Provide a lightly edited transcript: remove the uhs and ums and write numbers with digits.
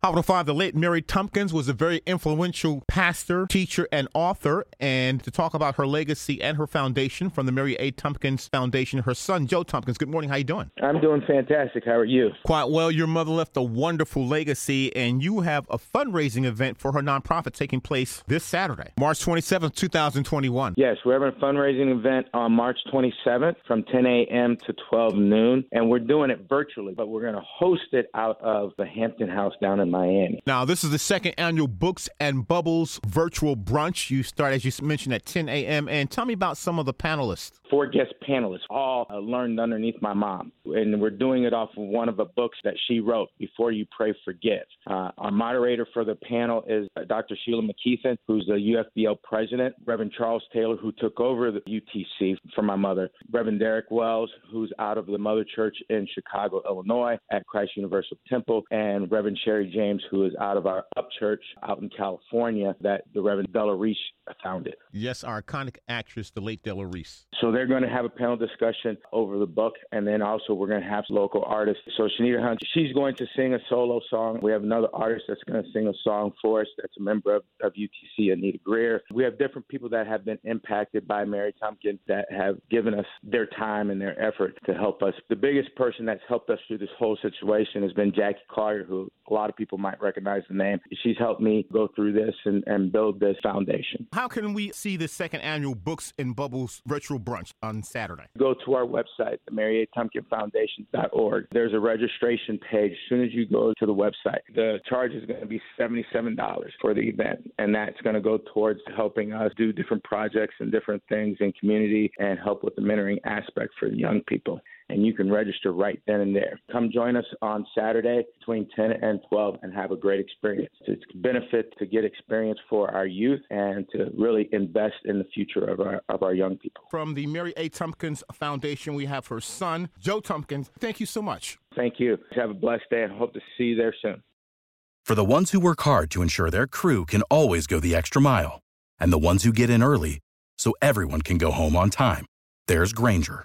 Our father, the late Mary Tumpkins, was a very influential pastor, teacher, and author. And to talk about her legacy and her foundation from the Mary A. Tumpkins Foundation, her son, Joe Tumpkins. Good morning. How you doing? I'm doing fantastic. How are you? Quite well. Your mother left a wonderful legacy, and you have a fundraising event for her nonprofit taking place this Saturday, March 27th, 2021. Yes, we're having a fundraising event on March 27th from 10 a.m. to 12 noon. And we're doing it virtually, but we're going to host it out of the Hampton House down in Miami. Now, this is the second annual Books and Bubbles virtual brunch. You start, as you mentioned, at 10 a.m. And tell me about some of the panelists. 4 guest panelists, all learned underneath my mom. And we're doing it off of one of the books that she wrote, Before You Pray Forget. Our moderator for the panel is Dr. Sheila McKeithen, who's the UFBL president, Reverend Charles Taylor, who took over the UTC from my mother, Reverend Derek Wells, who's out of the Mother Church in Chicago, Illinois, at Christ Universal Temple, and Reverend Sherry James, who is out of our Up Church out in California that the Reverend Dela Reese founded. Yes, our iconic actress, the late Dela Reese. So they're going to have a panel discussion over the book, and then also we're going to have local artists. So Shanita Hunt, she's going to sing a solo song. We have another artist that's going to sing a song for us that's a member of UTC, Anita Greer. We have different people that have been impacted by Mary Tumpkins that have given us their time and their effort to help us. The biggest person that's helped us through this whole situation has been Jackie Carter, who a lot of people might recognize the name. She's helped me go through this and build this foundation. How can we see the second annual Books and Bubbles virtual brunch on Saturday? Go to our website, maryatumpkinfoundation.org. There's a registration page. As soon as you go to the website, the charge is going to be $77 for the event, and that's going to go towards helping us do different projects and different things in community and help with the mentoring aspect for young people. And you can register right then and there. Come join us on Saturday between 10 and 12 and have a great experience. It's a benefit to get experience for our youth and to really invest in the future of our young people. From the Mary A. Tumpkins Foundation, we have her son, Joe Tumpkins. Thank you so much. Thank you. Have a blessed day and hope to see you there soon. For the ones who work hard to ensure their crew can always go the extra mile, and the ones who get in early so everyone can go home on time, there's Grainger,